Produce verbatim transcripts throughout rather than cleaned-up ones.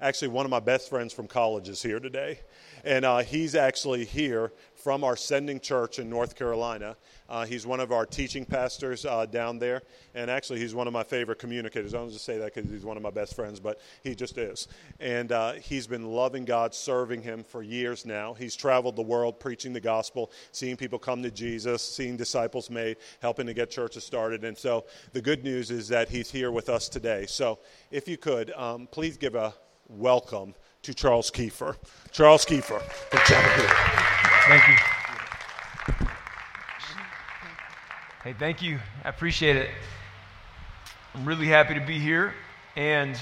Actually, one of my best friends from college is here today, and uh, he's actually here from our sending church in North Carolina. Uh, he's one of our teaching pastors uh, down there, and actually he's one of my favorite communicators. I don't just say that because he's one of my best friends, but he just is. And uh, he's been loving God, serving him for years now. He's traveled the world preaching the gospel, seeing people come to Jesus, seeing disciples made, helping to get churches started. And so the good news is that he's here with us today. So if you could, um, please give a welcome to Charles Kiefer. Charles Kiefer from Chapel Hill. Thank you. Hey, thank you. I appreciate it. I'm really happy to be here and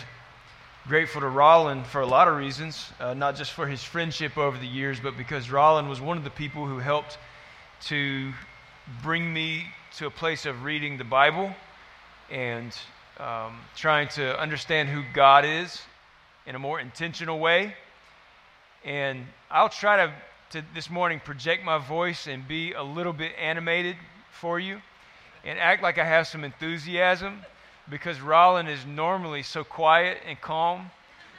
grateful to Rollin for a lot of reasons, uh, not just for his friendship over the years, but because Rollin was one of the people who helped to bring me to a place of reading the Bible and um, trying to understand who God is in a more intentional way. And I'll try to, to this morning project my voice and be a little bit animated for you and act like I have some enthusiasm, because Rollin is normally so quiet and calm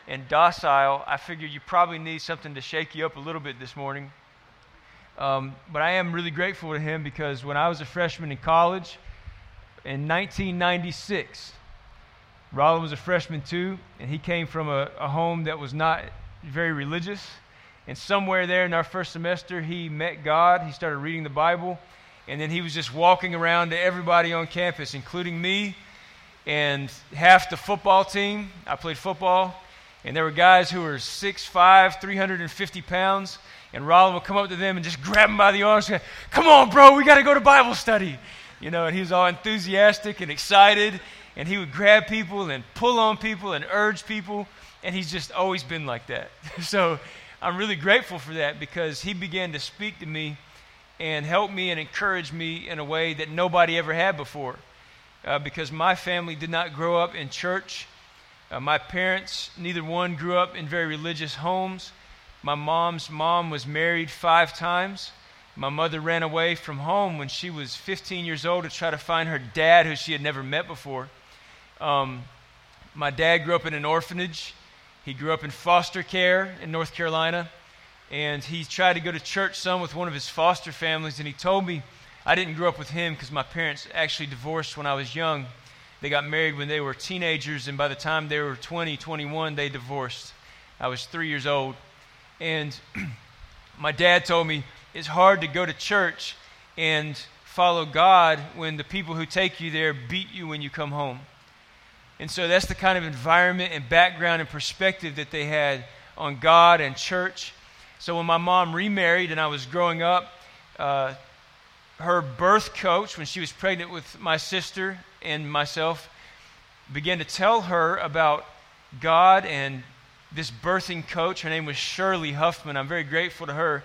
and docile. I figure you probably need something to shake you up a little bit this morning. Um, but I am really grateful to him, because when I was a freshman in college in nineteen ninety-six, Rollin was a freshman too, and he came from a, a home that was not very religious. And somewhere there in our first semester, he met God. He started reading the Bible, and then he was just walking around to everybody on campus, including me and half the football team. I played football, and there were guys who were six five, three hundred fifty pounds, and Rollin would come up to them and just grab them by the arms and go, "Come on, bro, we got to go to Bible study." You know, and he was all enthusiastic and excited. And he would grab people and pull on people and urge people. And he's just always been like that. So I'm really grateful for that, because he began to speak to me and help me and encourage me in a way that nobody ever had before. Uh, because my family did not grow up in church. Uh, my parents, neither one grew up in very religious homes. My mom's mom was married five times. My mother ran away from home when she was fifteen years old to try to find her dad, who she had never met before. Um, my dad grew up in an orphanage. He grew up in foster care in North Carolina, and he tried to go to church some with one of his foster families, and he told me, I didn't grow up with him because my parents actually divorced when I was young. They got married when they were teenagers, and by the time they were twenty, twenty-one, they divorced. I was three years old, and my dad told me, it's hard to go to church and follow God when the people who take you there beat you when you come home. And so that's the kind of environment and background and perspective that they had on God and church. So when my mom remarried and I was growing up, uh, her birth coach, when she was pregnant with my sister and myself, began to tell her about God and this birthing coach. Her name was Shirley Huffman. I'm very grateful to her,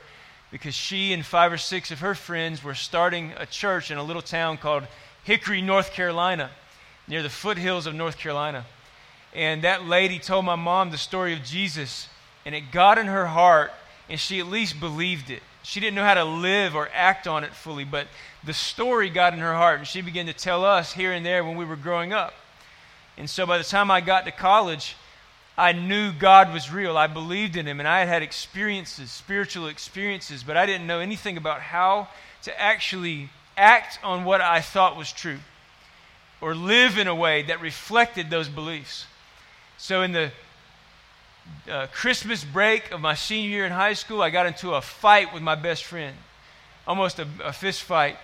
because she and five or six of her friends were starting a church in a little town called Hickory, North Carolina, near the foothills of North Carolina. And that lady told my mom the story of Jesus, and it got in her heart, and she at least believed it. She didn't know how to live or act on it fully, but the story got in her heart, and she began to tell us here and there when we were growing up. And so by the time I got to college, I knew God was real. I believed in him, and I had had experiences, spiritual experiences, but I didn't know anything about how to actually act on what I thought was true or live in a way that reflected those beliefs. So in the uh, Christmas break of my senior year in high school, I got into a fight with my best friend, almost a, a fist fight,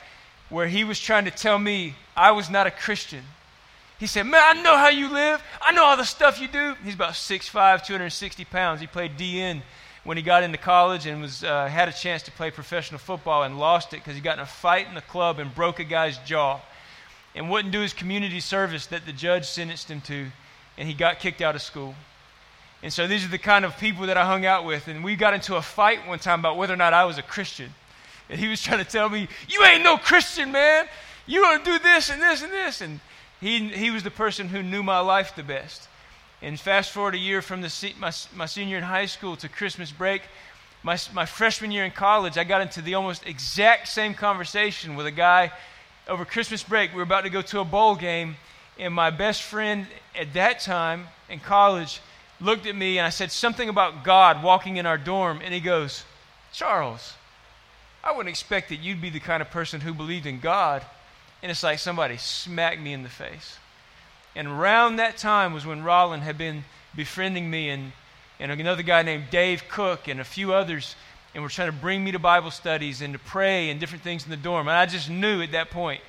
where he was trying to tell me I was not a Christian. He said, "Man, I know how you live. I know all the stuff you do." He's about six five, two hundred sixty pounds. He played D N when he got into college and was uh, had a chance to play professional football and lost it because he got in a fight in the club and broke a guy's jaw and wouldn't do his community service that the judge sentenced him to, and he got kicked out of school. And so these are the kind of people that I hung out with, and we got into a fight one time about whether or not I was a Christian. And he was trying to tell me, "You ain't no Christian, man. You don't do this and this and this." And He he was the person who knew my life the best. And fast forward a year from the my, my senior year in high school to Christmas break, my, my freshman year in college, I got into the almost exact same conversation with a guy over Christmas break. We were about to go to a bowl game, and my best friend at that time in college looked at me and I said something about God walking in our dorm, and he goes, Charles, I wouldn't expect that you'd be the kind of person who believed in God. And it's like somebody smacked me in the face. And around that time was when Rollin had been befriending me and, and another guy named Dave Cook and a few others, and were trying to bring me to Bible studies and to pray and different things in the dorm. And I just knew at that point,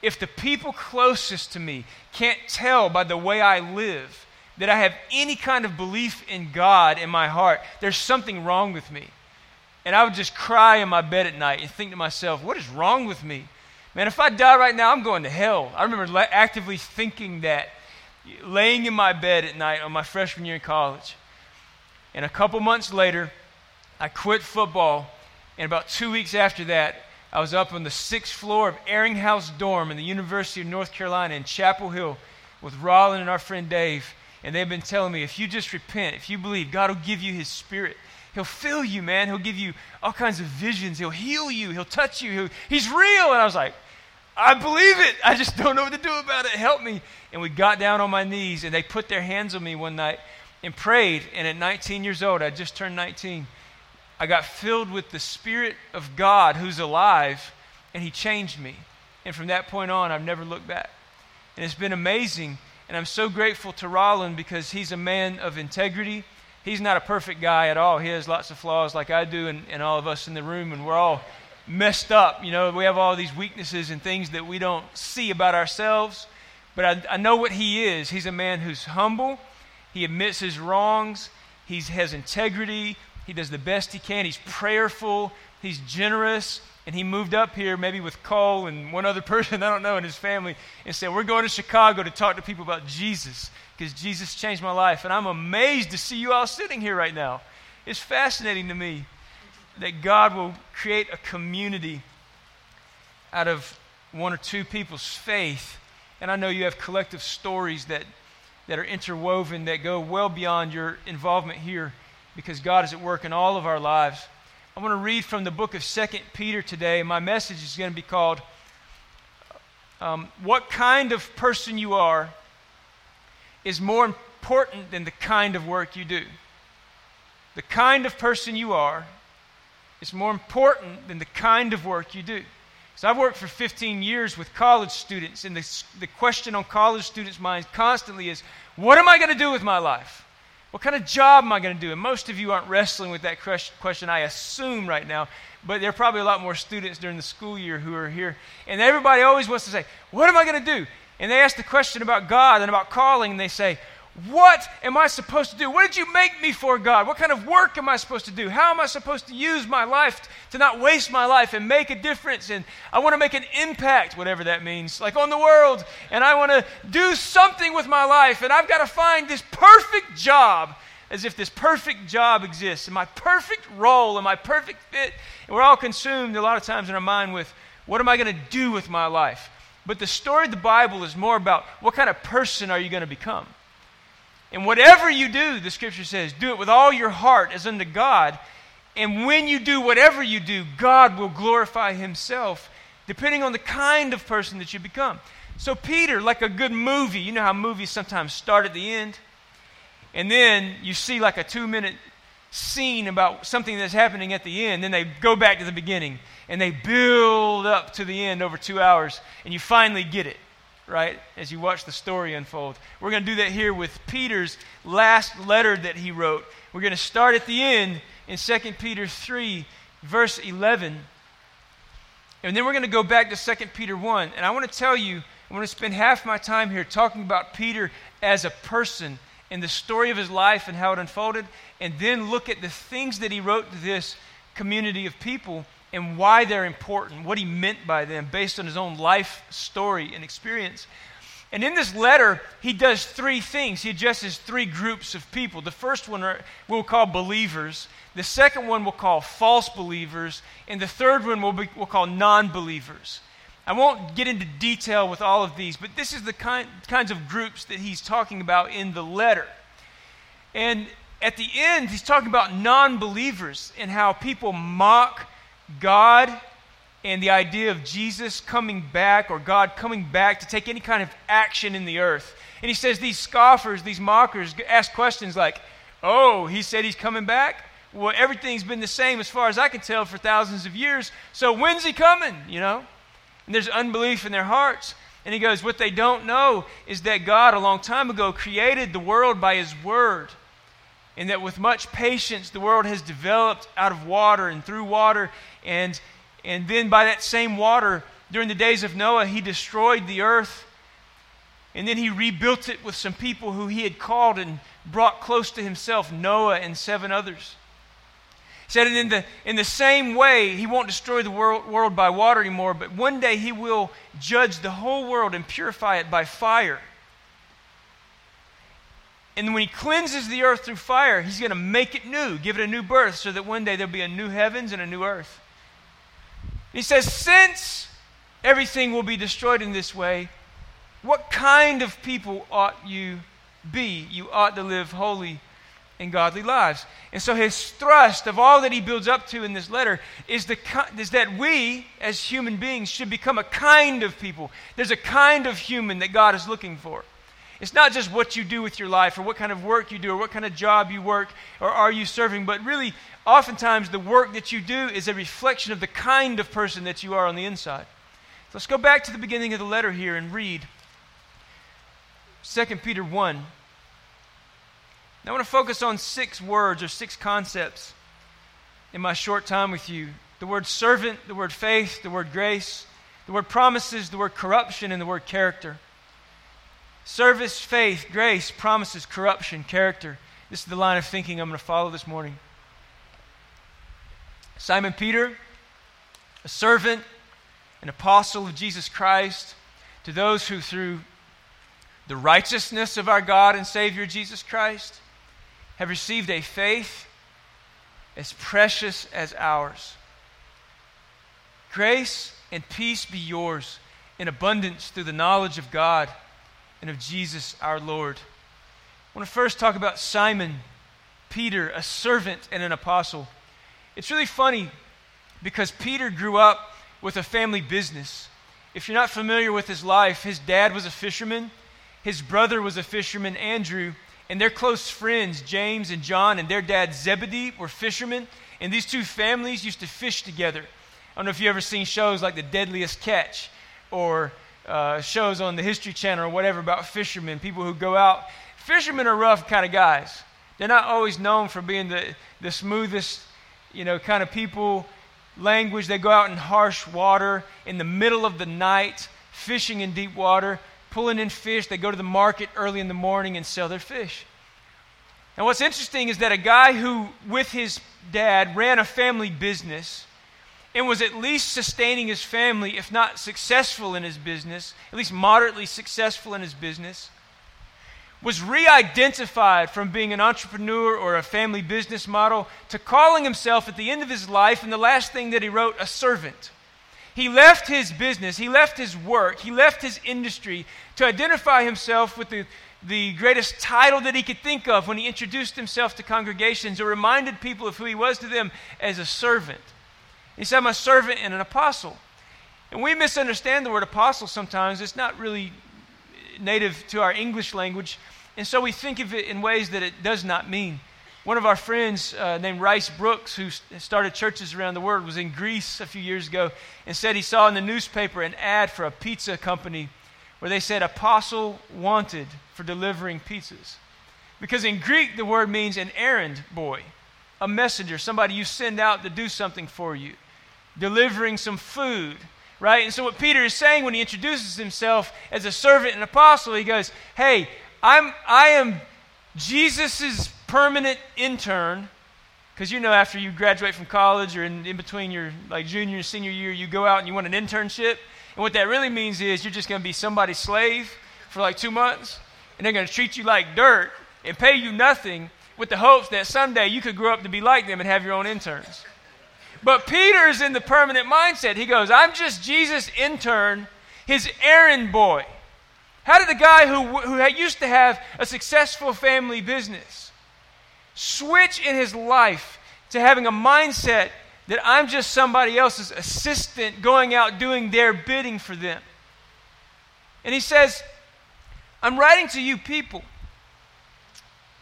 if the people closest to me can't tell by the way I live that I have any kind of belief in God in my heart, there's something wrong with me. And I would just cry in my bed at night and think to myself, what is wrong with me? Man, if I die right now, I'm going to hell. I remember la- actively thinking that, laying in my bed at night on my freshman year in college. And a couple months later, I quit football. And about two weeks after that, I was up on the sixth floor of Erringhouse Dorm in the University of North Carolina in Chapel Hill with Rollin and our friend Dave. And they've been telling me, if you just repent, if you believe, God will give you his spirit. He'll fill you, man. He'll give you all kinds of visions. He'll heal you. He'll touch you. He'll, he's real. And I was like, I believe it. I just don't know what to do about it. Help me. And we got down on my knees, and they put their hands on me one night and prayed. And at nineteen years old, I just turned nineteen, I got filled with the Spirit of God who's alive, and he changed me. And from that point on, I've never looked back. And it's been amazing. And I'm so grateful to Rollin because he's a man of integrity. He's not a perfect guy at all. He has lots of flaws like I do and, and all of us in the room, and we're all messed up. You know, we have all these weaknesses and things that we don't see about ourselves, but I, I know what he is. He's a man who's humble. He admits his wrongs. He has integrity. He does the best he can. He's prayerful. He's generous. And he moved up here maybe with Cole and one other person, I don't know, in his family, and said, we're going to Chicago to talk to people about Jesus because Jesus changed my life. And I'm amazed to see you all sitting here right now. It's fascinating to me that God will create a community out of one or two people's faith. And I know you have collective stories that, that are interwoven that go well beyond your involvement here because God is at work in all of our lives. I want to read from the book of Second Peter today. My message is going to be called, um, What Kind of Person You Are is More Important Than the Kind of Work You Do. The kind of person you are is more important than the kind of work you do. So I've worked for fifteen years with college students, and the, the question on college students' minds constantly is, what am I going to do with my life? What kind of job am I going to do? And most of you aren't wrestling with that question, I assume, right now. But there are probably a lot more students during the school year who are here. And everybody always wants to say, what am I going to do? And they ask the question about God and about calling, and they say, what am I supposed to do? What did you make me for, God? What kind of work am I supposed to do? How am I supposed to use my life to not waste my life and make a difference? And I want to make an impact, whatever that means, like on the world. And I want to do something with my life. And I've got to find this perfect job, as if this perfect job exists, and my perfect role and my perfect fit. And we're all consumed a lot of times in our mind with, what am I going to do with my life? But the story of the Bible is more about, what kind of person are you going to become? And whatever you do, the scripture says, do it with all your heart as unto God. And when you do whatever you do, God will glorify himself, depending on the kind of person that you become. So Peter, like a good movie, you know how movies sometimes start at the end, and then you see like a two-minute scene about something that's happening at the end, then they go back to the beginning, and they build up to the end over two hours, and you finally get it. Right, as you watch the story unfold. We're going to do that here with Peter's last letter that he wrote. We're going to start at the end in Second Peter three, verse eleven. And then we're going to go back to Second Peter one. And I want to tell you, I want to spend half my time here talking about Peter as a person and the story of his life and how it unfolded, and then look at the things that he wrote to this community of people and why they're important, what he meant by them based on his own life story and experience. And in this letter, he does three things. He addresses three groups of people. The first one are, we'll call believers. The second one we'll call false believers. And the third one we'll, be, we'll call non-believers. I won't get into detail with all of these, but this is the kind, kinds of groups that he's talking about in the letter. And at the end, he's talking about non-believers and how people mock God and the idea of Jesus coming back, or God coming back to take any kind of action in the earth. And he says these scoffers, these mockers ask questions like, Oh, he said he's coming back? Well, everything's been the same as far as I can tell for thousands of years. So when's he coming, you know? And there's unbelief in their hearts. And he goes, what they don't know is that God a long time ago created the world by his word. And that with much patience, the world has developed out of water and through water. And, and then by that same water, during the days of Noah, he destroyed the earth. And then he rebuilt it with some people who he had called and brought close to himself, Noah and seven others. He said, and in the, in the same way, he won't destroy the world, world by water anymore, but one day he will judge the whole world and purify it by fire. And when he cleanses the earth through fire, he's going to make it new, give it a new birth, so that one day there'll be a new heavens and a new earth. And he says, since everything will be destroyed in this way, what kind of people ought you be? You ought to live holy and godly lives. And so his thrust of all that he builds up to in this letter is, the, is that we, as human beings, should become a kind of people. There's a kind of human that God is looking for. It's not just what you do with your life or what kind of work you do or what kind of job you work or are you serving, but really oftentimes the work that you do is a reflection of the kind of person that you are on the inside. So let's go back to the beginning of the letter here and read Second Peter one. Now I want to focus on six words or six concepts in my short time with you. The word servant, the word faith, the word grace, the word promises, the word corruption, and the word character. Service, faith, grace, promises, corruption, character. This is the line of thinking I'm going to follow this morning. Simon Peter, a servant, an apostle of Jesus Christ, to those who through the righteousness of our God and Savior Jesus Christ have received a faith as precious as ours. Grace and peace be yours in abundance through the knowledge of God and of Jesus our Lord. I want to first talk about Simon Peter, a servant and an apostle. It's really funny because Peter grew up with a family business. If you're not familiar with his life, his dad was a fisherman, his brother was a fisherman, Andrew, and their close friends, James and John, and their dad, Zebedee, were fishermen, and these two families used to fish together. I don't know if you've ever seen shows like The Deadliest Catch or Uh, shows on the History Channel or whatever about fishermen, people who go out. Fishermen are rough kind of guys. They're not always known for being the, the smoothest, you know, kind of people. Language, they go out in harsh water in the middle of the night, fishing in deep water, pulling in fish. They go to the market early in the morning and sell their fish. Now what's interesting is that a guy who, with his dad, ran a family business and was at least sustaining his family, if not successful in his business, at least moderately successful in his business, was re-identified from being an entrepreneur or a family business model to calling himself at the end of his life, and the last thing that he wrote, a servant. He left his business, he left his work, he left his industry to identify himself with the, the greatest title that he could think of when he introduced himself to congregations or reminded people of who he was to them as a servant. He said, I'm a servant and an apostle. And we misunderstand the word apostle sometimes. It's not really native to our English language. And so we think of it in ways that it does not mean. One of our friends uh, named Rice Brooks, who started churches around the world, was in Greece a few years ago and said he saw in the newspaper an ad for a pizza company where they said, apostle wanted for delivering pizzas. Because in Greek, the word means an errand boy, a messenger, somebody you send out to do something for you, delivering some food, right? And so what Peter is saying when he introduces himself as a servant and apostle, he goes, hey, I'm, I am Jesus's permanent intern, because you know after you graduate from college or in, in between your like junior and senior year, you go out and you want an internship, and what that really means is you're just going to be somebody's slave for like two months, and they're going to treat you like dirt and pay you nothing, with the hopes that someday you could grow up to be like them and have your own interns. But Peter's in the permanent mindset. He goes, I'm just Jesus' intern, his errand boy. How did a guy who, who used to have a successful family business switch in his life to having a mindset that I'm just somebody else's assistant going out doing their bidding for them? And he says, I'm writing to you people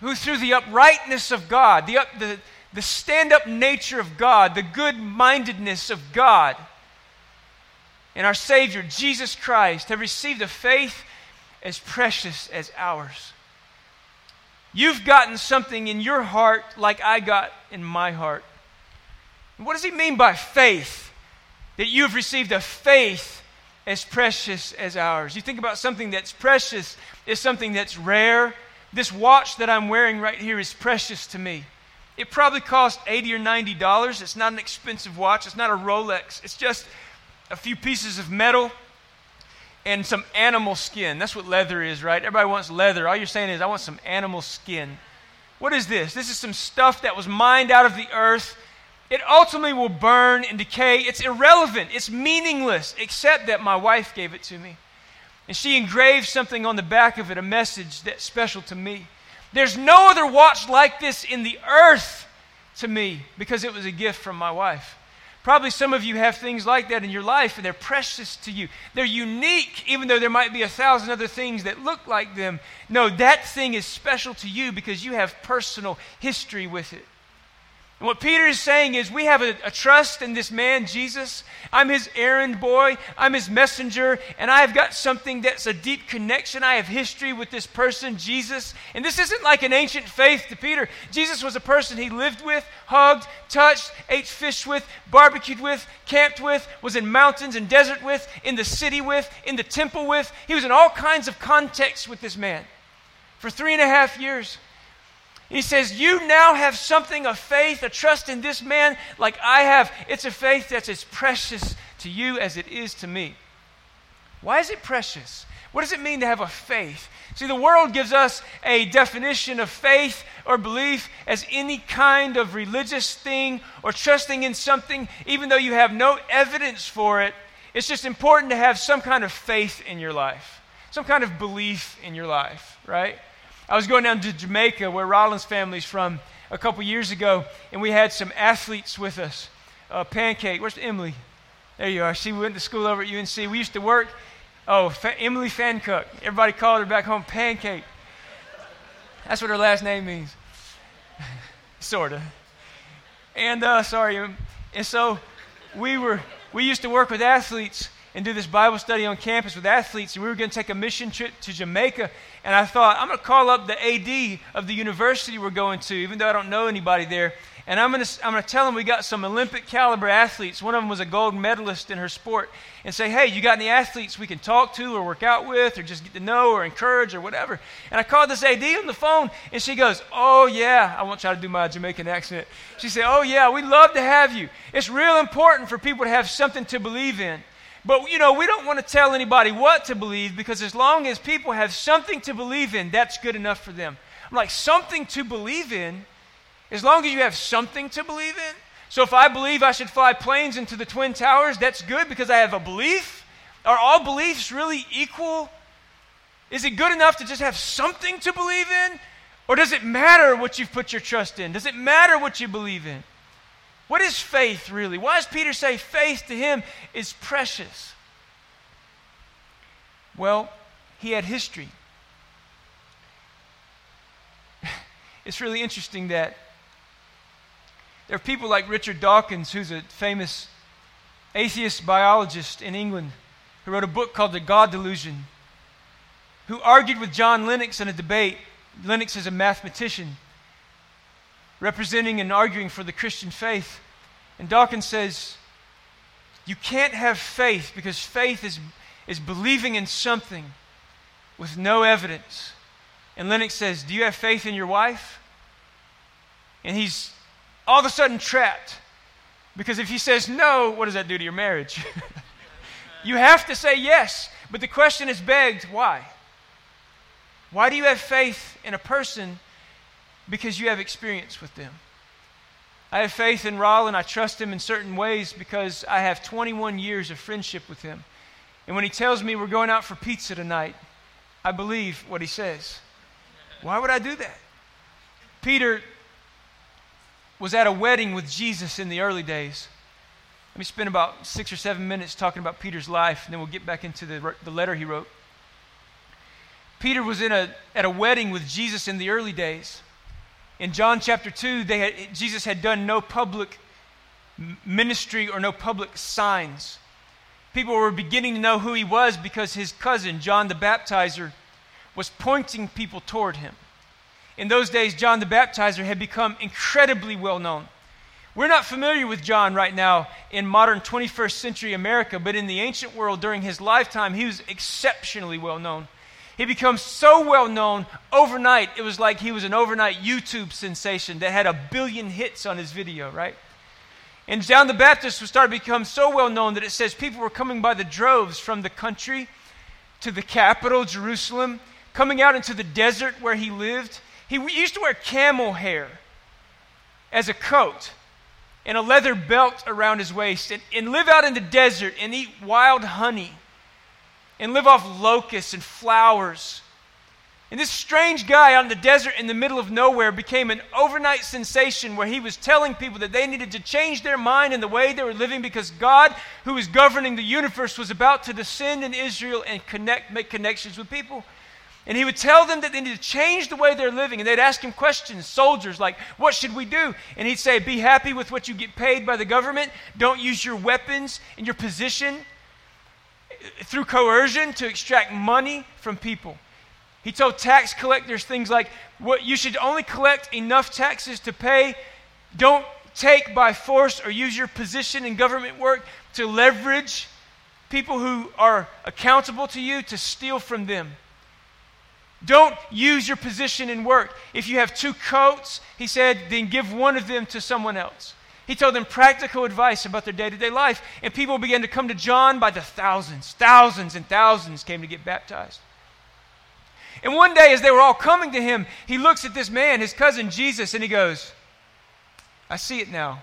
who through the uprightness of God, the, up, the, the stand-up nature of God, the good-mindedness of God, and our Savior, Jesus Christ, have received a faith as precious as ours. You've gotten something in your heart like I got in my heart. What does he mean by faith? That you've received a faith as precious as ours. You think about something that's precious is something that's rare. This watch that I'm wearing right here is precious to me. It probably cost eighty or ninety dollars. It's not an expensive watch. It's not a Rolex. It's just a few pieces of metal and some animal skin. That's what leather is, right? Everybody wants leather. All you're saying is, I want some animal skin. What is this? This is some stuff that was mined out of the earth. It ultimately will burn and decay. It's irrelevant. It's meaningless, except that my wife gave it to me. And she engraved something on the back of it, a message that's special to me. There's no other watch like this in the earth to me because it was a gift from my wife. Probably some of you have things like that in your life, and they're precious to you. They're unique, even though there might be a thousand other things that look like them. No, that thing is special to you because you have personal history with it. And what Peter is saying is we have a, a trust in this man, Jesus. I'm his errand boy. I'm his messenger. And I've got something that's a deep connection. I have history with this person, Jesus. And this isn't like an ancient faith to Peter. Jesus was a person he lived with, hugged, touched, ate fish with, barbecued with, camped with, was in mountains and desert with, in the city with, in the temple with. He was in all kinds of contexts with this man for three and a half years. He says, you now have something of faith, a trust in this man like I have. It's a faith that's as precious to you as it is to me. Why is it precious? What does it mean to have a faith? See, the world gives us a definition of faith or belief as any kind of religious thing or trusting in something, even though you have no evidence for it. It's just important to have some kind of faith in your life, some kind of belief in your life, right? I was going down to Jamaica, where Rollin's family's from, a couple years ago, and we had some athletes with us. Uh, Pancake, where's Emily? There you are. She went to school over at U N C. We used to work. Oh, Fa- Emily Fancook. Everybody called her back home Pancake. That's what her last name means. Sorta. And uh, sorry. And so we were. We used to work with athletes and do this Bible study on campus with athletes, and we were going to take a mission trip to Jamaica, and I thought, I'm going to call up the A D of the university we're going to, even though I don't know anybody there, and I'm going to I'm going to tell them we got some Olympic-caliber athletes. One of them was a gold medalist in her sport, and say, hey, you got any athletes we can talk to or work out with or just get to know or encourage or whatever? And I called this A D on the phone, and she goes, oh, yeah. I won't try to do my Jamaican accent. She said, oh, yeah, we'd love to have you. It's real important for people to have something to believe in. But, you know, we don't want to tell anybody what to believe because as long as people have something to believe in, that's good enough for them. I'm like, something to believe in? As long as you have something to believe in? So if I believe I should fly planes into the Twin Towers, that's good because I have a belief? Are all beliefs really equal? Is it good enough to just have something to believe in? Or does it matter what you've put your trust in? Does it matter what you believe in? What is faith really? Why does Peter say faith to him is precious? Well, he had history. It's really interesting that there are people like Richard Dawkins, who's a famous atheist biologist in England, who wrote a book called The God Delusion, who argued with John Lennox in a debate. Lennox is a mathematician, representing and arguing for the Christian faith. And Dawkins says, you can't have faith because faith is, is believing in something with no evidence. And Lennox says, do you have faith in your wife? And he's all of a sudden trapped because if he says no, what does that do to your marriage? You have to say yes, but the question is begged, why? Why do you have faith in a person? Because you have experience with them. I have faith in Rollin. I trust him in certain ways because I have twenty-one years of friendship with him. And when he tells me we're going out for pizza tonight, I believe what he says. Why would I do that? Peter was at a wedding with Jesus in the early days. Let me spend about six or seven minutes talking about Peter's life, and then we'll get back into the, the letter he wrote. Peter was in a, at a wedding with Jesus in the early days. In John chapter two, they had, Jesus had done no public ministry or no public signs. People were beginning to know who he was because his cousin, John the Baptizer, was pointing people toward him. In those days, John the Baptizer had become incredibly well known. We're not familiar with John right now in modern twenty-first century America, but in the ancient world during his lifetime, he was exceptionally well known. He becomes so well known overnight, it was like he was an overnight YouTube sensation that had a billion hits on his video, right? And John the Baptist would start to become so well known that it says people were coming by the droves from the country to the capital, Jerusalem, coming out into the desert where he lived. He used to wear camel hair as a coat and a leather belt around his waist and, and live out in the desert and eat wild honey and live off locusts and flowers. And this strange guy out in the desert in the middle of nowhere became an overnight sensation where he was telling people that they needed to change their mind in the way they were living because God, who was governing the universe, was about to descend in Israel and connect, make connections with people. And he would tell them that they needed to change the way they're living. And they'd ask him questions, soldiers, like, what should we do? And he'd say, be happy with what you get paid by the government. Don't use your weapons and your position through coercion to extract money from people. He told tax collectors things like, what you should only collect enough taxes to pay. Don't take by force or use your position in government work to leverage people who are accountable to you to steal from them. Don't use your position in work. If you have two coats, he said, then give one of them to someone else. He told them practical advice about their day-to-day life, and people began to come to John by the thousands. Thousands and thousands came to get baptized. And one day, as they were all coming to him, he looks at this man, his cousin Jesus, and he goes, I see it now.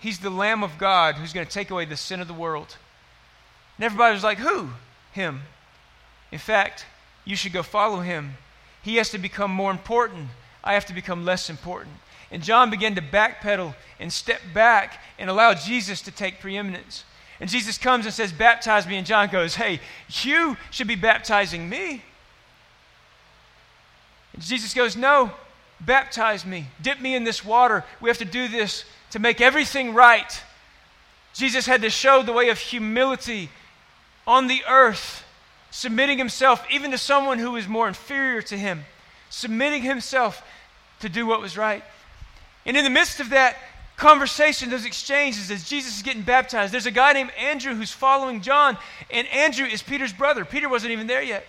He's the Lamb of God who's going to take away the sin of the world. And everybody was like, who? Him. In fact, you should go follow him. He has to become more important. I have to become less important. And John began to backpedal and step back and allow Jesus to take preeminence. And Jesus comes and says, baptize me. And John goes, hey, you should be baptizing me. And Jesus goes, no, baptize me. Dip me in this water. We have to do this to make everything right. Jesus had to show the way of humility on the earth, submitting himself even to someone who was more inferior to him, submitting himself to do what was right. And in the midst of that conversation, those exchanges, as Jesus is getting baptized, there's a guy named Andrew who's following John, and Andrew is Peter's brother. Peter wasn't even there yet.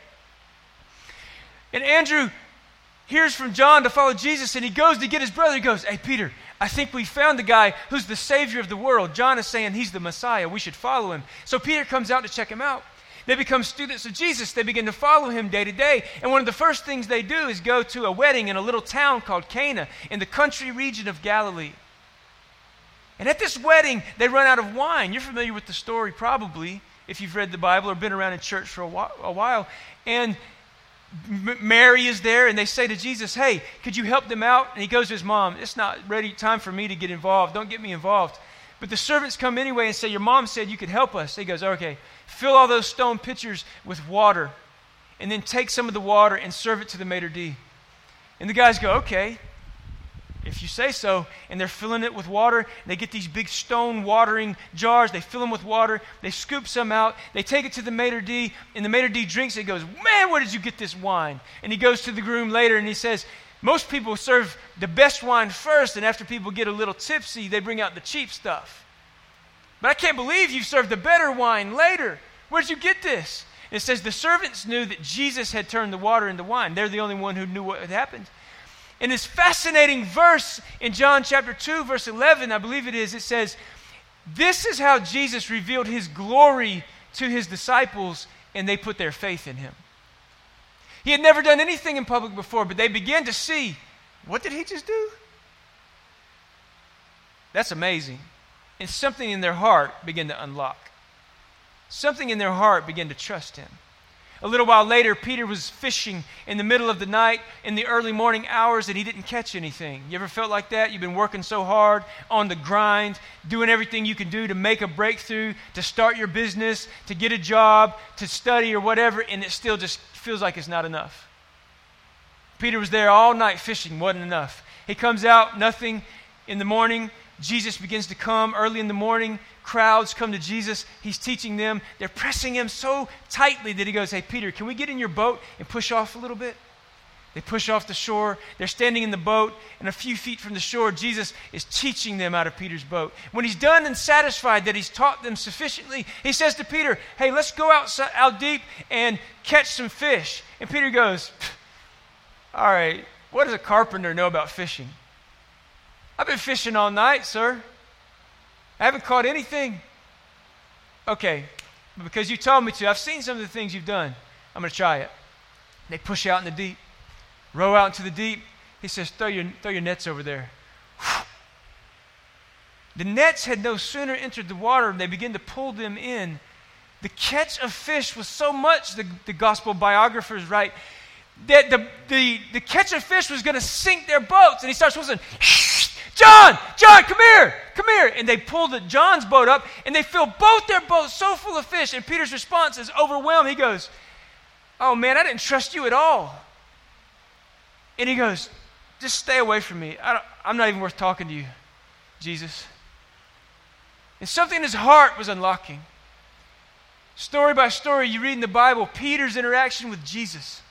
And Andrew hears from John to follow Jesus, and he goes to get his brother. He goes, hey, Peter, I think we found the guy who's the Savior of the world. John is saying he's the Messiah. We should follow him. So Peter comes out to check him out. They become students of Jesus. They begin to follow him day to day. And one of the first things they do is go to a wedding in a little town called Cana in the country region of Galilee. And at this wedding, they run out of wine. You're familiar with the story probably if you've read the Bible or been around in church for a while. And Mary is there, and they say to Jesus, hey, could you help them out? And he goes to his mom. It's not ready time for me to get involved. Don't get me involved. But the servants come anyway and say, your mom said you could help us. He goes, okay, fill all those stone pitchers with water and then take some of the water and serve it to the maitre d'. And the guys go, okay, if you say so. And they're filling it with water. They get these big stone watering jars. They fill them with water. They scoop some out. They take it to the maitre d', and the maitre d' drinks it and goes, man, where did you get this wine? And he goes to the groom later and he says, most people serve the best wine first, and after people get a little tipsy, they bring out the cheap stuff. But I can't believe you've served the better wine later. Where'd you get this? And it says the servants knew that Jesus had turned the water into wine. They're the only one who knew what had happened. In this fascinating verse in John chapter two, verse eleven, I believe it is, it says, this is how Jesus revealed his glory to his disciples, and they put their faith in him. He had never done anything in public before, but they began to see, what did he just do? That's amazing. And something in their heart began to unlock. Something in their heart began to trust him. A little while later, Peter was fishing in the middle of the night, in the early morning hours, and he didn't catch anything. You ever felt like that? You've been working so hard, on the grind, doing everything you can do to make a breakthrough, to start your business, to get a job, to study or whatever, and it still just feels like it's not enough. Peter was there all night fishing, wasn't enough. He comes out, nothing. In the morning, Jesus begins to come. Early in the morning, crowds come to Jesus. He's teaching them. They're pressing him so tightly that he goes, "Hey, Peter, can we get in your boat and push off a little bit?" They push off the shore. They're standing in the boat, and a few feet from the shore, Jesus is teaching them out of Peter's boat. When he's done and satisfied that he's taught them sufficiently, he says to Peter, "Hey, let's go out, out deep and catch some fish." And Peter goes, "All right, what does a carpenter know about fishing? I've been fishing all night, sir. I haven't caught anything." "Okay, because you told me to, I've seen some of the things you've done. I'm going to try it." They push out in the deep. Row out into the deep. He says, throw your, throw your nets over there. The nets had no sooner entered the water and they began to pull them in. The catch of fish was so much, the, the gospel biographers write, that the, the, the catch of fish was going to sink their boats. And he starts whistling, "John, John, come here, come here." And they pull the, John's boat up and they fill both their boats so full of fish. And Peter's response is overwhelmed. He goes, "Oh man, I didn't trust you at all." And he goes, "Just stay away from me. I don't, I'm not even worth talking to you, Jesus." And something in his heart was unlocking. Story by story, you read in the Bible, Peter's interaction with Jesus.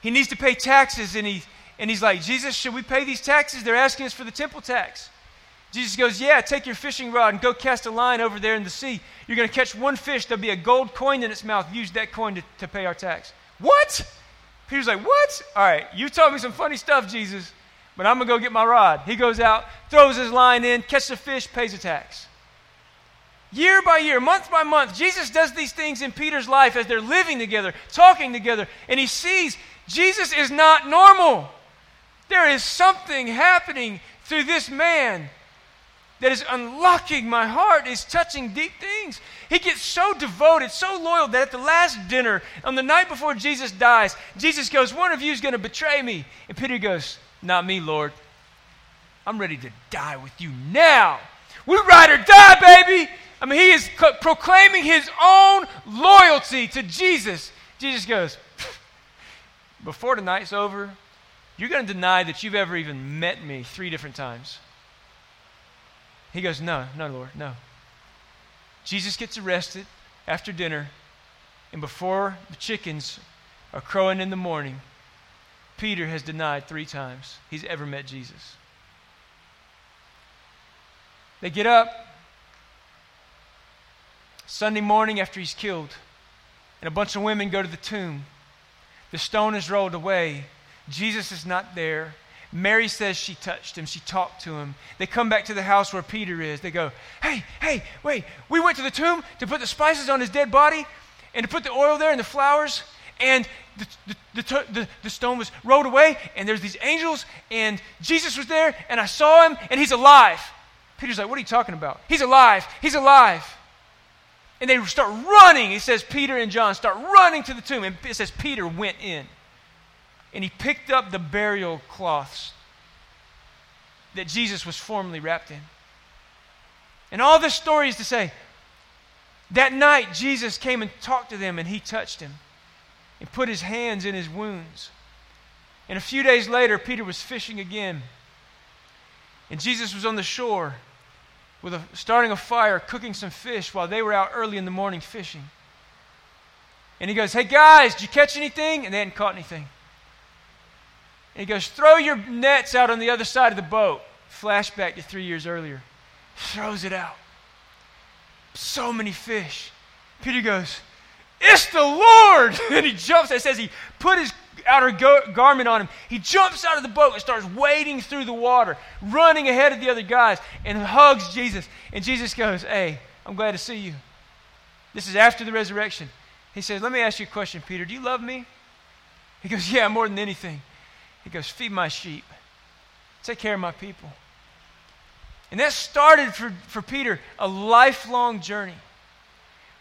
He needs to pay taxes, and he and he's like, "Jesus, should we pay these taxes? They're asking us for the temple tax." Jesus goes, "Yeah, take your fishing rod and go cast a line over there in the sea. You're going to catch one fish. There'll be a gold coin in its mouth. Use that coin to, to pay our tax." "What?" Peter's like, "What? All right, you told me some funny stuff, Jesus, but I'm going to go get my rod." He goes out, throws his line in, catches a fish, pays a tax. Year by year, month by month, Jesus does these things in Peter's life as they're living together, talking together, and he sees Jesus is not normal. There is something happening through this man that is unlocking my heart, is touching deep things. He gets so devoted, so loyal, that at the last dinner, on the night before Jesus dies, Jesus goes, "One of you is going to betray me." And Peter goes, "Not me, Lord. I'm ready to die with you now. We ride or die, baby." I mean, he is co- proclaiming his own loyalty to Jesus. Jesus goes, "Before tonight's over, you're going to deny that you've ever even met me three different times." He goes, "No, no, Lord, no." Jesus gets arrested after dinner, and before the chickens are crowing in the morning, Peter has denied three times he's ever met Jesus. They get up Sunday morning after he's killed, and a bunch of women go to the tomb. The stone is rolled away. Jesus is not there. Mary says she touched him. She talked to him. They come back to the house where Peter is. They go, hey, hey, wait. "We went to the tomb to put the spices on his dead body and to put the oil there and the flowers. And the, the, the, the, the stone was rolled away. And there's these angels. And Jesus was there. And I saw him. And he's alive." Peter's like, "What are you talking about? He's alive. He's alive." And they start running. It says Peter and John start running to the tomb. And it says Peter went in. And he picked up the burial cloths that Jesus was formerly wrapped in. And all this story is to say, that night Jesus came and talked to them, and he touched him and put his hands in his wounds. And a few days later, Peter was fishing again. And Jesus was on the shore with a, starting a fire, cooking some fish while they were out early in the morning fishing. And he goes, "Hey guys, did you catch anything?" And they hadn't caught anything. And he goes, "Throw your nets out on the other side of the boat." Flashback to three years earlier. Throws it out. So many fish. Peter goes, "It's the Lord!" And he jumps. It says he put his outer go- garment on him. He jumps out of the boat and starts wading through the water, running ahead of the other guys, and hugs Jesus. And Jesus goes, "Hey, I'm glad to see you." This is after the resurrection. He says, "Let me ask you a question, Peter. Do you love me?" He goes, "Yeah, more than anything." He goes, "Feed my sheep. Take care of my people." And that started for, for Peter a lifelong journey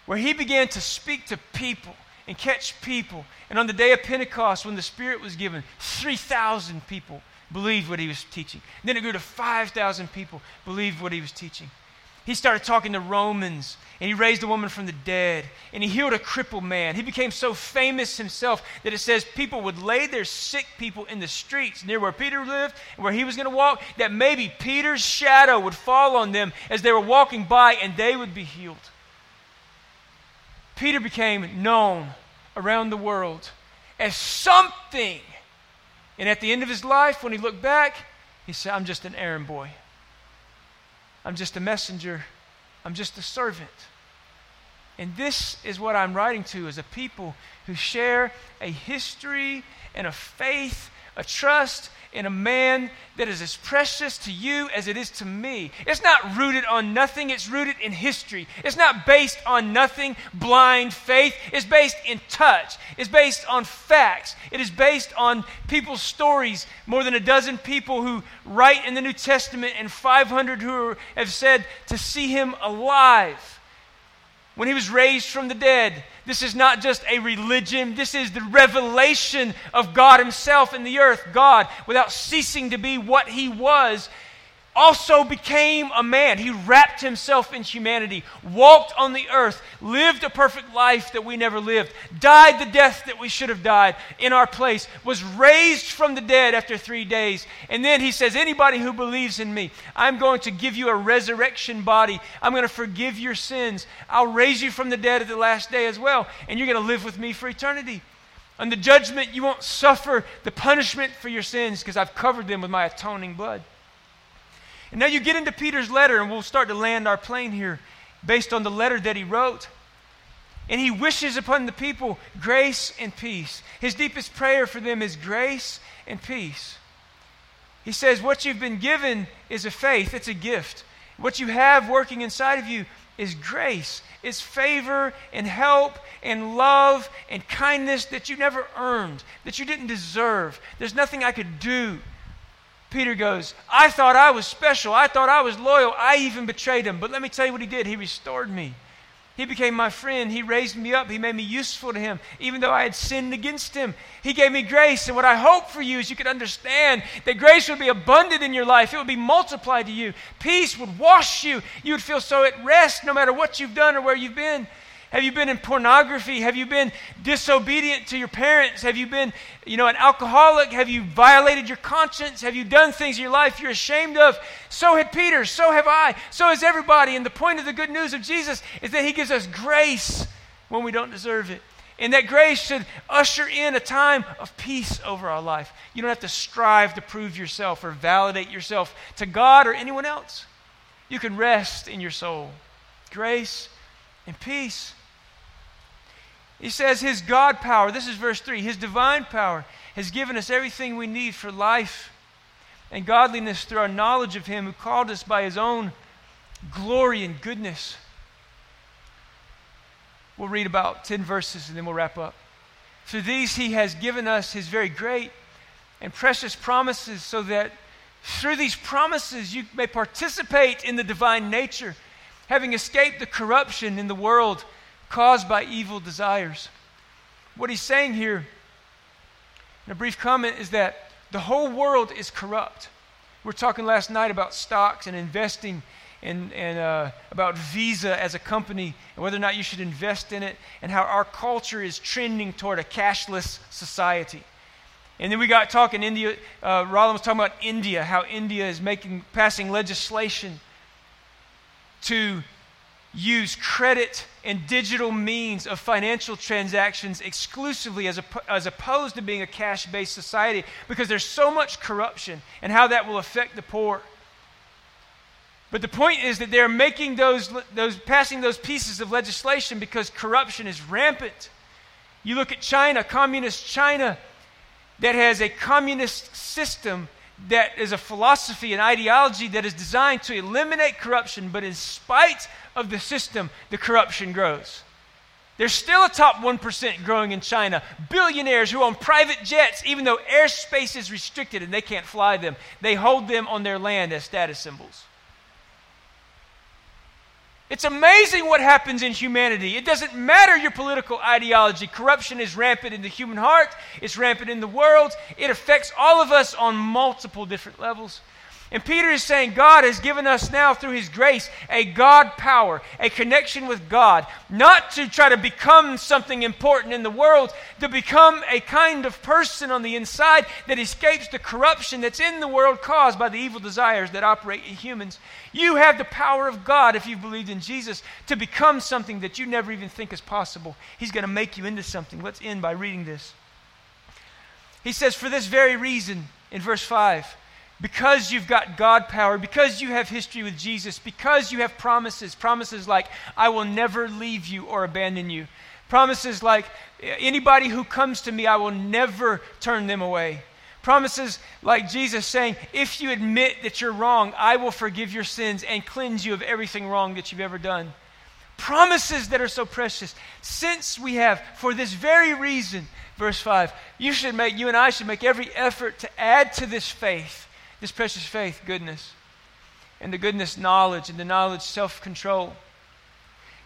where he began to speak to people and catch people. And on the day of Pentecost, when the Spirit was given, three thousand people believed what he was teaching. And then it grew to five thousand people believed what he was teaching. He started talking to Romans, and he raised a woman from the dead, and he healed a crippled man. He became so famous himself that it says people would lay their sick people in the streets near where Peter lived and where he was going to walk, that maybe Peter's shadow would fall on them as they were walking by, and they would be healed. Peter became known around the world as something. And at the end of his life, when he looked back, he said, I'm just an errand boy. I'm just a messenger. I'm just a servant. And this is what I'm writing to, is a people who share a history and a faith, a trust in a man that is as precious to you as it is to me. It's not rooted on nothing. It's rooted in history. It's not based on nothing, blind faith. It's based in touch. It's based on facts. It is based on people's stories. More than a dozen people who write in the New Testament and five hundred who are, have said to see him alive when he was raised from the dead. This is not just a religion. This is the revelation of God himself in the earth. God, without ceasing to be what he was, also became a man. He wrapped himself in humanity, walked on the earth, lived a perfect life that we never lived, died the death that we should have died in our place, was raised from the dead after three days. And then he says, anybody who believes in me, I'm going to give you a resurrection body. I'm going to forgive your sins. I'll raise you from the dead at the last day as well. And you're going to live with me for eternity. On the judgment, you won't suffer the punishment for your sins because I've covered them with my atoning blood. And now you get into Peter's letter, and we'll start to land our plane here based on the letter that he wrote. And he wishes upon the people grace and peace. His deepest prayer for them is grace and peace. He says, what you've been given is a faith. It's a gift. What you have working inside of you is grace. It's favor and help and love and kindness that you never earned, that you didn't deserve. There's nothing I could do. Peter goes, I thought I was special. I thought I was loyal. I even betrayed him. But let me tell you what he did. He restored me. He became my friend. He raised me up. He made me useful to him, even though I had sinned against him. He gave me grace. And what I hope for you is you could understand that grace would be abundant in your life. It would be multiplied to you. Peace would wash you. You would feel so at rest no matter what you've done or where you've been. Have you been in pornography? Have you been disobedient to your parents? Have you been, you know, an alcoholic? Have you violated your conscience? Have you done things in your life you're ashamed of? So had Peter. So have I. So has everybody. And the point of the good news of Jesus is that he gives us grace when we don't deserve it. And that grace should usher in a time of peace over our life. You don't have to strive to prove yourself or validate yourself to God or anyone else. You can rest in your soul. Grace and peace. He says his God power, this is verse three, his divine power has given us everything we need for life and godliness through our knowledge of him who called us by his own glory and goodness. We'll read about ten verses and then we'll wrap up. Through these he has given us his very great and precious promises so that through these promises you may participate in the divine nature, having escaped the corruption in the world caused by evil desires. What he's saying here, in a brief comment, is that the whole world is corrupt. We were talking last night about stocks and investing and, and uh, about Visa as a company and whether or not you should invest in it and how our culture is trending toward a cashless society. And then we got talking, India, uh, Rollin was talking about India, how India is making passing legislation to use credit and digital means of financial transactions exclusively as, op- as opposed to being a cash-based society because there's so much corruption and how that will affect the poor. But the point is that they're making those, those passing those pieces of legislation because corruption is rampant. You look at China, communist China, that has a communist system that is a philosophy, an ideology that is designed to eliminate corruption, but in spite of the system, the corruption grows. There's still a top one percent growing in China. Billionaires who own private jets, even though airspace is restricted and they can't fly them, they hold them on their land as status symbols. It's amazing what happens in humanity. It doesn't matter your political ideology. Corruption is rampant in the human heart. It's rampant in the world. It affects all of us on multiple different levels. And Peter is saying God has given us now through his grace a God power, a connection with God, not to try to become something important in the world, to become a kind of person on the inside that escapes the corruption that's in the world caused by the evil desires that operate in humans. You have the power of God, if you've believed in Jesus, to become something that you never even think is possible. He's going to make you into something. Let's end by reading this. He says, for this very reason, in verse five, because you've got God power, because you have history with Jesus, because you have promises, promises like, I will never leave you or abandon you. Promises like, anybody who comes to me, I will never turn them away. Promises like Jesus saying, if you admit that you're wrong, I will forgive your sins and cleanse you of everything wrong that you've ever done. Promises that are so precious. Since we have, for this very reason, verse five, you should make, you and I should make every effort to add to this faith, this precious faith, goodness, and the goodness, knowledge, and the knowledge, self-control. You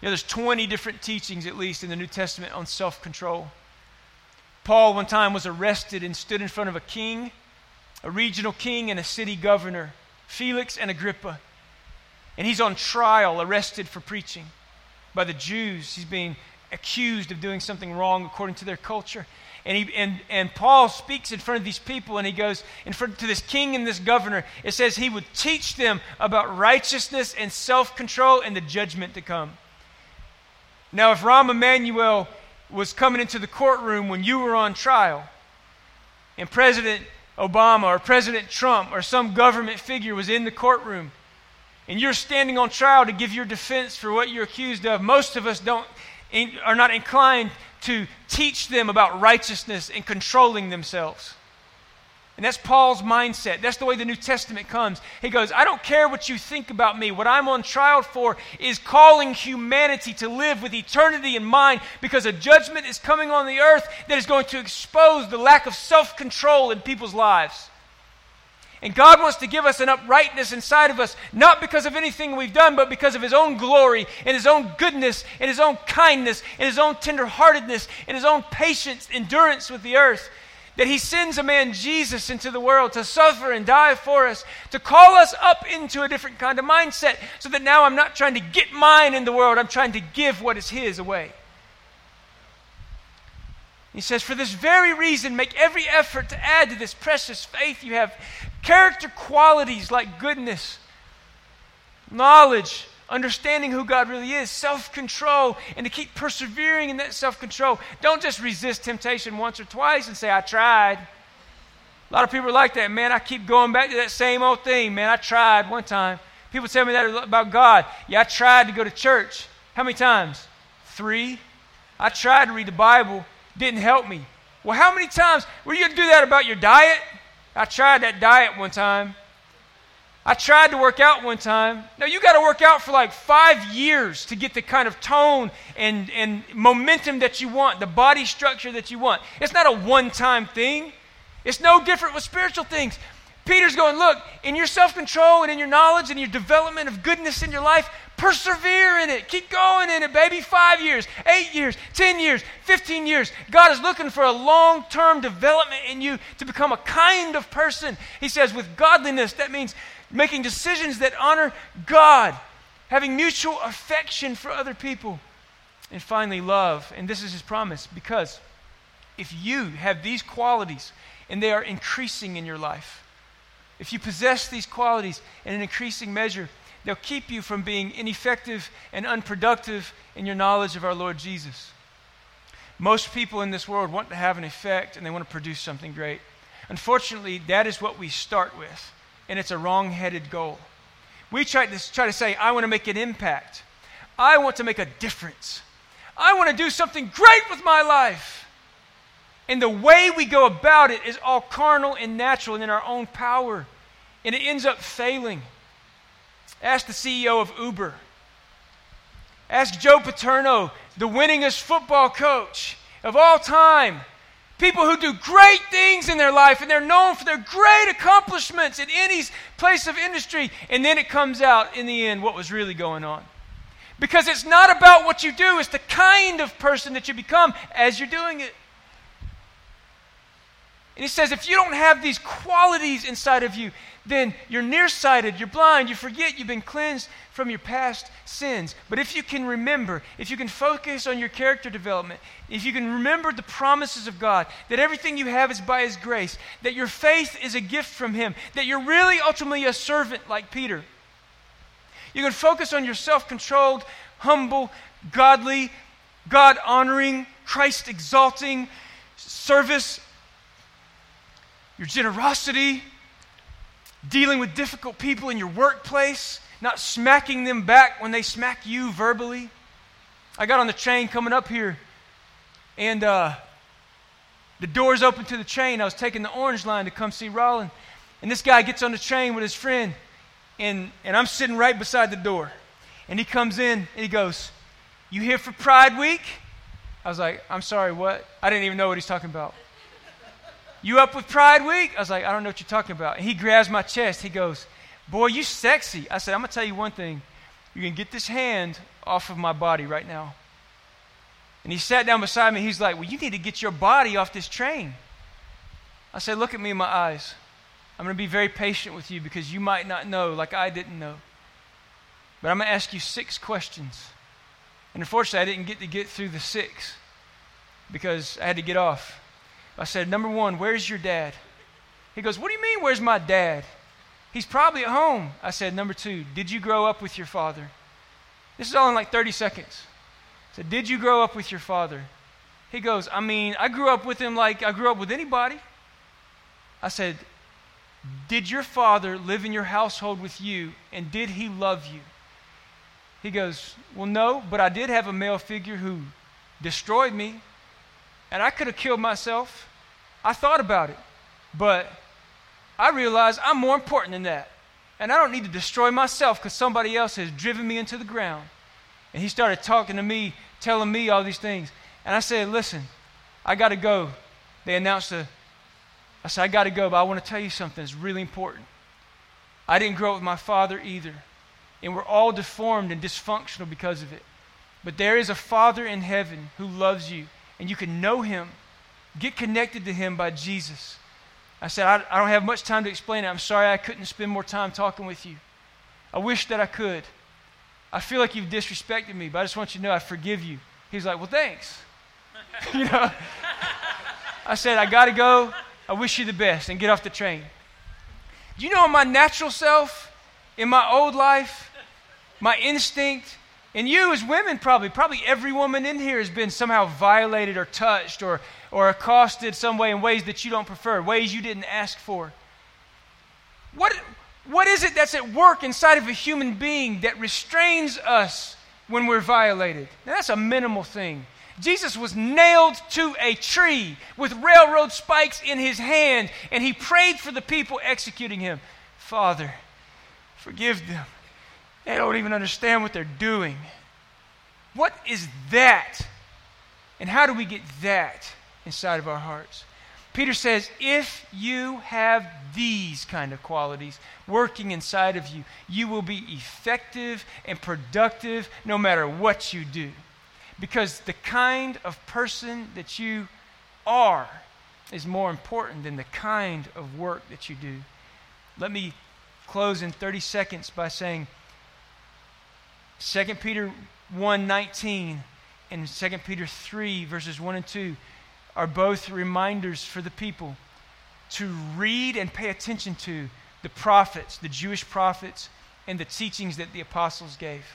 know, there's twenty different teachings, at least, in the New Testament on self-control. Paul one time was arrested and stood in front of a king, a regional king and a city governor, Felix and Agrippa. And he's on trial, arrested for preaching by the Jews. He's being accused of doing something wrong according to their culture. And, he, and and Paul speaks in front of these people, and he goes in front to this king and this governor. It says he would teach them about righteousness and self-control and the judgment to come. Now, if Rahm Emanuel was coming into the courtroom when you were on trial, and President Obama or President Trump or some government figure was in the courtroom, and you're standing on trial to give your defense for what you're accused of, most of us don't are not inclined to teach them about righteousness and controlling themselves. And that's Paul's mindset. That's the way the New Testament comes. He goes, I don't care what you think about me. What I'm on trial for is calling humanity to live with eternity in mind, because a judgment is coming on the earth that is going to expose the lack of self-control in people's lives. And God wants to give us an uprightness inside of us, not because of anything we've done, but because of his own glory and his own goodness and his own kindness and his own tenderheartedness and his own patience, endurance with the earth, that he sends a man, Jesus, into the world to suffer and die for us, to call us up into a different kind of mindset, so that now I'm not trying to get mine in the world, I'm trying to give what is his away. He says, for this very reason, make every effort to add to this precious faith you have character qualities like goodness, knowledge, understanding who God really is, self-control, and to keep persevering in that self-control. Don't just resist temptation once or twice and say, I tried. A lot of people are like that. Man, I keep going back to that same old thing. Man, I tried one time. People tell me that about God. Yeah, I tried to go to church. How many times? Three. I tried to read the Bible. Didn't help me. Well, how many times were you going to do that about your diet? I tried that diet one time. I tried to work out one time. No, you got to work out for like five years to get the kind of tone and, and momentum that you want, the body structure that you want. It's not a one-time thing. It's no different with spiritual things. Peter's going, look, in your self-control and in your knowledge and your development of goodness in your life, persevere in it. Keep going in it, baby. Five years, eight years, ten years, fifteen years. God is looking for a long-term development in you to become a kind of person. He says with godliness, that means making decisions that honor God, having mutual affection for other people, and finally love. And this is his promise, because if you have these qualities and they are increasing in your life, if you possess these qualities in an increasing measure, they'll keep you from being ineffective and unproductive in your knowledge of our Lord Jesus. Most people in this world want to have an effect, and they want to produce something great. Unfortunately, that is what we start with, and it's a wrong-headed goal. We try to, try to say, I want to make an impact. I want to make a difference. I want to do something great with my life. And the way we go about it is all carnal and natural and in our own power, and it ends up failing. Ask the C E O of Uber. Ask Joe Paterno, the winningest football coach of all time. People who do great things in their life, and they're known for their great accomplishments in any place of industry. And then it comes out in the end what was really going on. Because it's not about what you do, it's the kind of person that you become as you're doing it. And he says, if you don't have these qualities inside of you, then you're nearsighted, you're blind, you forget you've been cleansed from your past sins. But if you can remember, if you can focus on your character development, if you can remember the promises of God, that everything you have is by His grace, that your faith is a gift from Him, that you're really ultimately a servant like Peter, you can focus on your self-controlled, humble, godly, God-honoring, Christ-exalting service, your generosity, dealing with difficult people in your workplace, not smacking them back when they smack you verbally. I got on the train coming up here, and uh, the doors open to the train. I was taking the orange line to come see Rollin, and this guy gets on the train with his friend, and, and I'm sitting right beside the door. And he comes in, and he goes, "You here for Pride Week?" I was like, "I'm sorry, what?" I didn't even know what he's talking about. "You up with Pride Week?" I was like, "I don't know what you're talking about." And he grabs my chest. He goes, "Boy, you sexy." I said, "I'm going to tell you one thing. You can get this hand off of my body right now." And he sat down beside me. He's like, "Well, you need to get your body off this train." I said, "Look at me in my eyes. I'm going to be very patient with you because you might not know like I didn't know. But I'm going to ask you six questions." And unfortunately, I didn't get to get through the six because I had to get off. I said, "Number one, where's your dad?" He goes, "What do you mean, where's my dad? He's probably at home." I said, "Number two, did you grow up with your father?" This is all in like thirty seconds. I said, "Did you grow up with your father?" He goes, "I mean, I grew up with him like I grew up with anybody." I said, "Did your father live in your household with you, and did he love you?" He goes, "Well, no, but I did have a male figure who destroyed me. And I could have killed myself. I thought about it, but I realized I'm more important than that. And I don't need to destroy myself because somebody else has driven me into the ground." And he started talking to me, telling me all these things. And I said, "Listen, I got to go." They announced a, I said, "I got to go, but I want to tell you something that's really important. I didn't grow up with my father either. And we're all deformed and dysfunctional because of it. But there is a Father in heaven who loves you. And you can know Him, get connected to Him by Jesus." I said, I, I don't have much time to explain it. I'm sorry I couldn't spend more time talking with you. I wish that I could. I feel like you've disrespected me, but I just want you to know I forgive you." He's like, "Well, thanks." You know. I said, "I got to go. I wish you the best," and get off the train. You know, in my natural self, in my old life, my instinct, and you as women probably, probably every woman in here has been somehow violated or touched or, or accosted some way in ways that you don't prefer, ways you didn't ask for. What, what is it that's at work inside of a human being that restrains us when we're violated? Now, that's a minimal thing. Jesus was nailed to a tree with railroad spikes in His hand, and He prayed for the people executing Him. "Father, forgive them. They don't even understand what they're doing." What is that? And how do we get that inside of our hearts? Peter says, if you have these kind of qualities working inside of you, you will be effective and productive no matter what you do. Because the kind of person that you are is more important than the kind of work that you do. Let me close in thirty seconds by saying, Second Peter one nineteen and Second Peter three, verses one and two are both reminders for the people to read and pay attention to the prophets, the Jewish prophets, and the teachings that the apostles gave.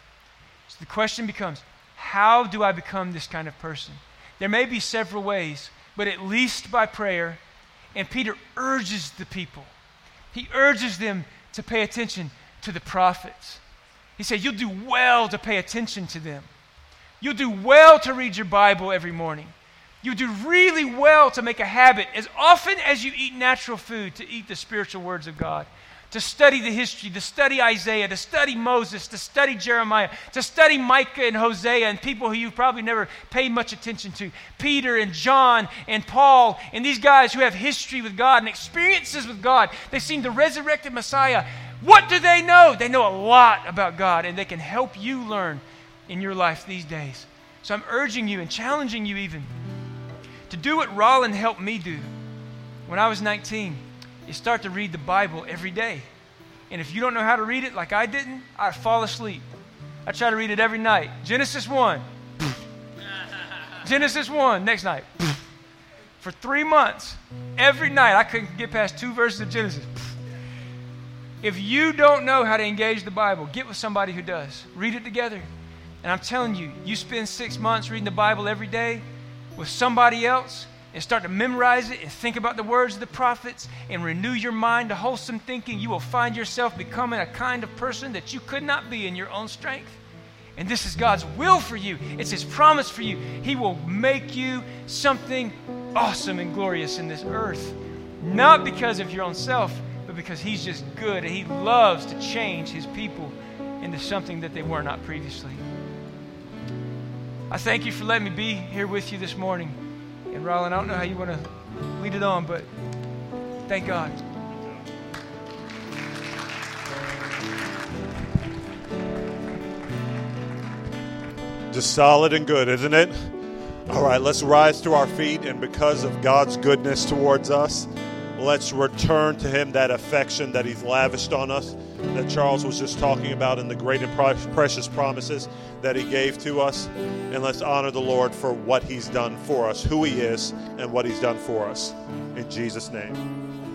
So the question becomes, how do I become this kind of person? There may be several ways, but at least by prayer. And Peter urges the people. He urges them to pay attention to the prophets. He said, you'll do well to pay attention to them. You'll do well to read your Bible every morning. You'll do really well to make a habit, as often as you eat natural food, to eat the spiritual words of God, to study the history, to study Isaiah, to study Moses, to study Jeremiah, to study Micah and Hosea and people who you've probably never paid much attention to, Peter and John and Paul and these guys who have history with God and experiences with God. They've seen the resurrected Messiah. What do they know? They know a lot about God, and they can help you learn in your life these days. So I'm urging you and challenging you even to do what Rollin helped me do when I was nineteen. You start to read the Bible every day. And if you don't know how to read it like I didn't, I'd fall asleep. I try to read it every night. Genesis one. Genesis one, next night. For three months, every night, I couldn't get past two verses of Genesis. If you don't know how to engage the Bible, get with somebody who does. Read it together. And I'm telling you, you spend six months reading the Bible every day with somebody else and start to memorize it and think about the words of the prophets and renew your mind to wholesome thinking, you will find yourself becoming a kind of person that you could not be in your own strength. And this is God's will for you. It's His promise for you. He will make you something awesome and glorious in this earth, not because of your own self, but because He's just good and He loves to change His people into something that they were not previously. I thank you for letting me be here with you this morning. And Rollin, I don't know how you want to lead it on, but thank God. Just solid and good, isn't it? All right, let's rise to our feet, and because of God's goodness towards us, let's return to Him that affection that He's lavished on us, that Charles was just talking about in the great and precious promises that He gave to us. And let's honor the Lord for what He's done for us, who He is, and what He's done for us. In Jesus' name.